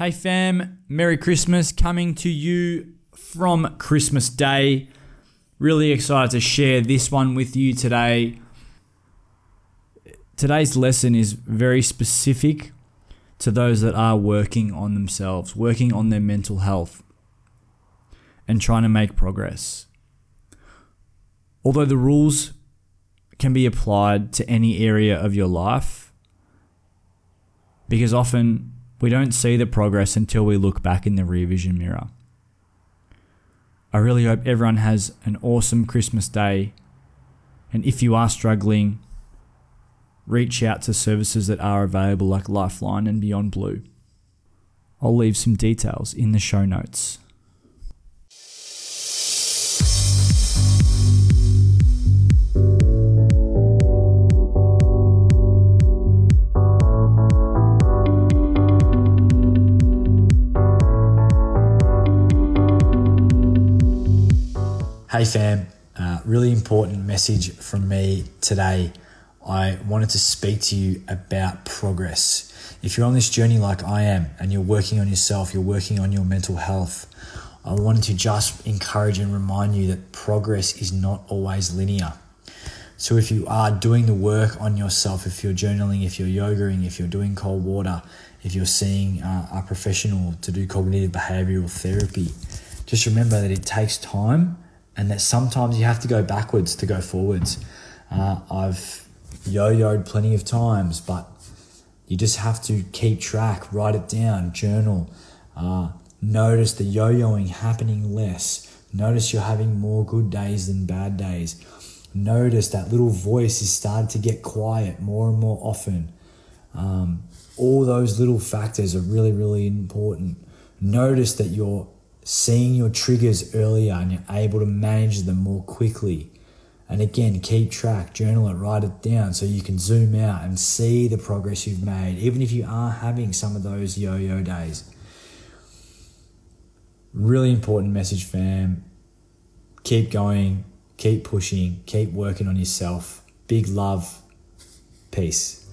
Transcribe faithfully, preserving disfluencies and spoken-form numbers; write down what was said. Hey fam, Merry Christmas, coming to you from Christmas Day. Really excited to share this one with you today. Today's lesson is very specific to those that are working on themselves, working on their mental health and trying to make progress. Although the rules can be applied to any area of your life, because often we don't see the progress until we look back in the rear vision mirror. I really hope everyone has an awesome Christmas Day, and if you are struggling, reach out to services that are available like Lifeline and Beyond Blue. I'll leave some details in the show notes. Hey fam, uh, really important message from me today. I wanted to speak to you about progress. If you're on this journey like I am and you're working on yourself, you're working on your mental health, I wanted to just encourage and remind you that progress is not always linear. So if you are doing the work on yourself, if you're journaling, if you're yogaing, if you're doing cold water, if you're seeing uh, a professional to do cognitive behavioral therapy, just remember that it takes time and that sometimes you have to go backwards to go forwards. Uh, I've yo-yoed plenty of times, but you just have to keep track, write it down, journal, uh, notice the yo-yoing happening less, notice you're having more good days than bad days, notice that little voice is starting to get quiet more and more often. Um, all those little factors are really, really important. Notice that you're seeing your triggers earlier and you're able to manage them more quickly. And again, keep track, journal it, write it down so you can zoom out and see the progress you've made, even if you are having some of those yo-yo days. Really important message, fam. Keep going, keep pushing, keep working on yourself. Big love. Peace.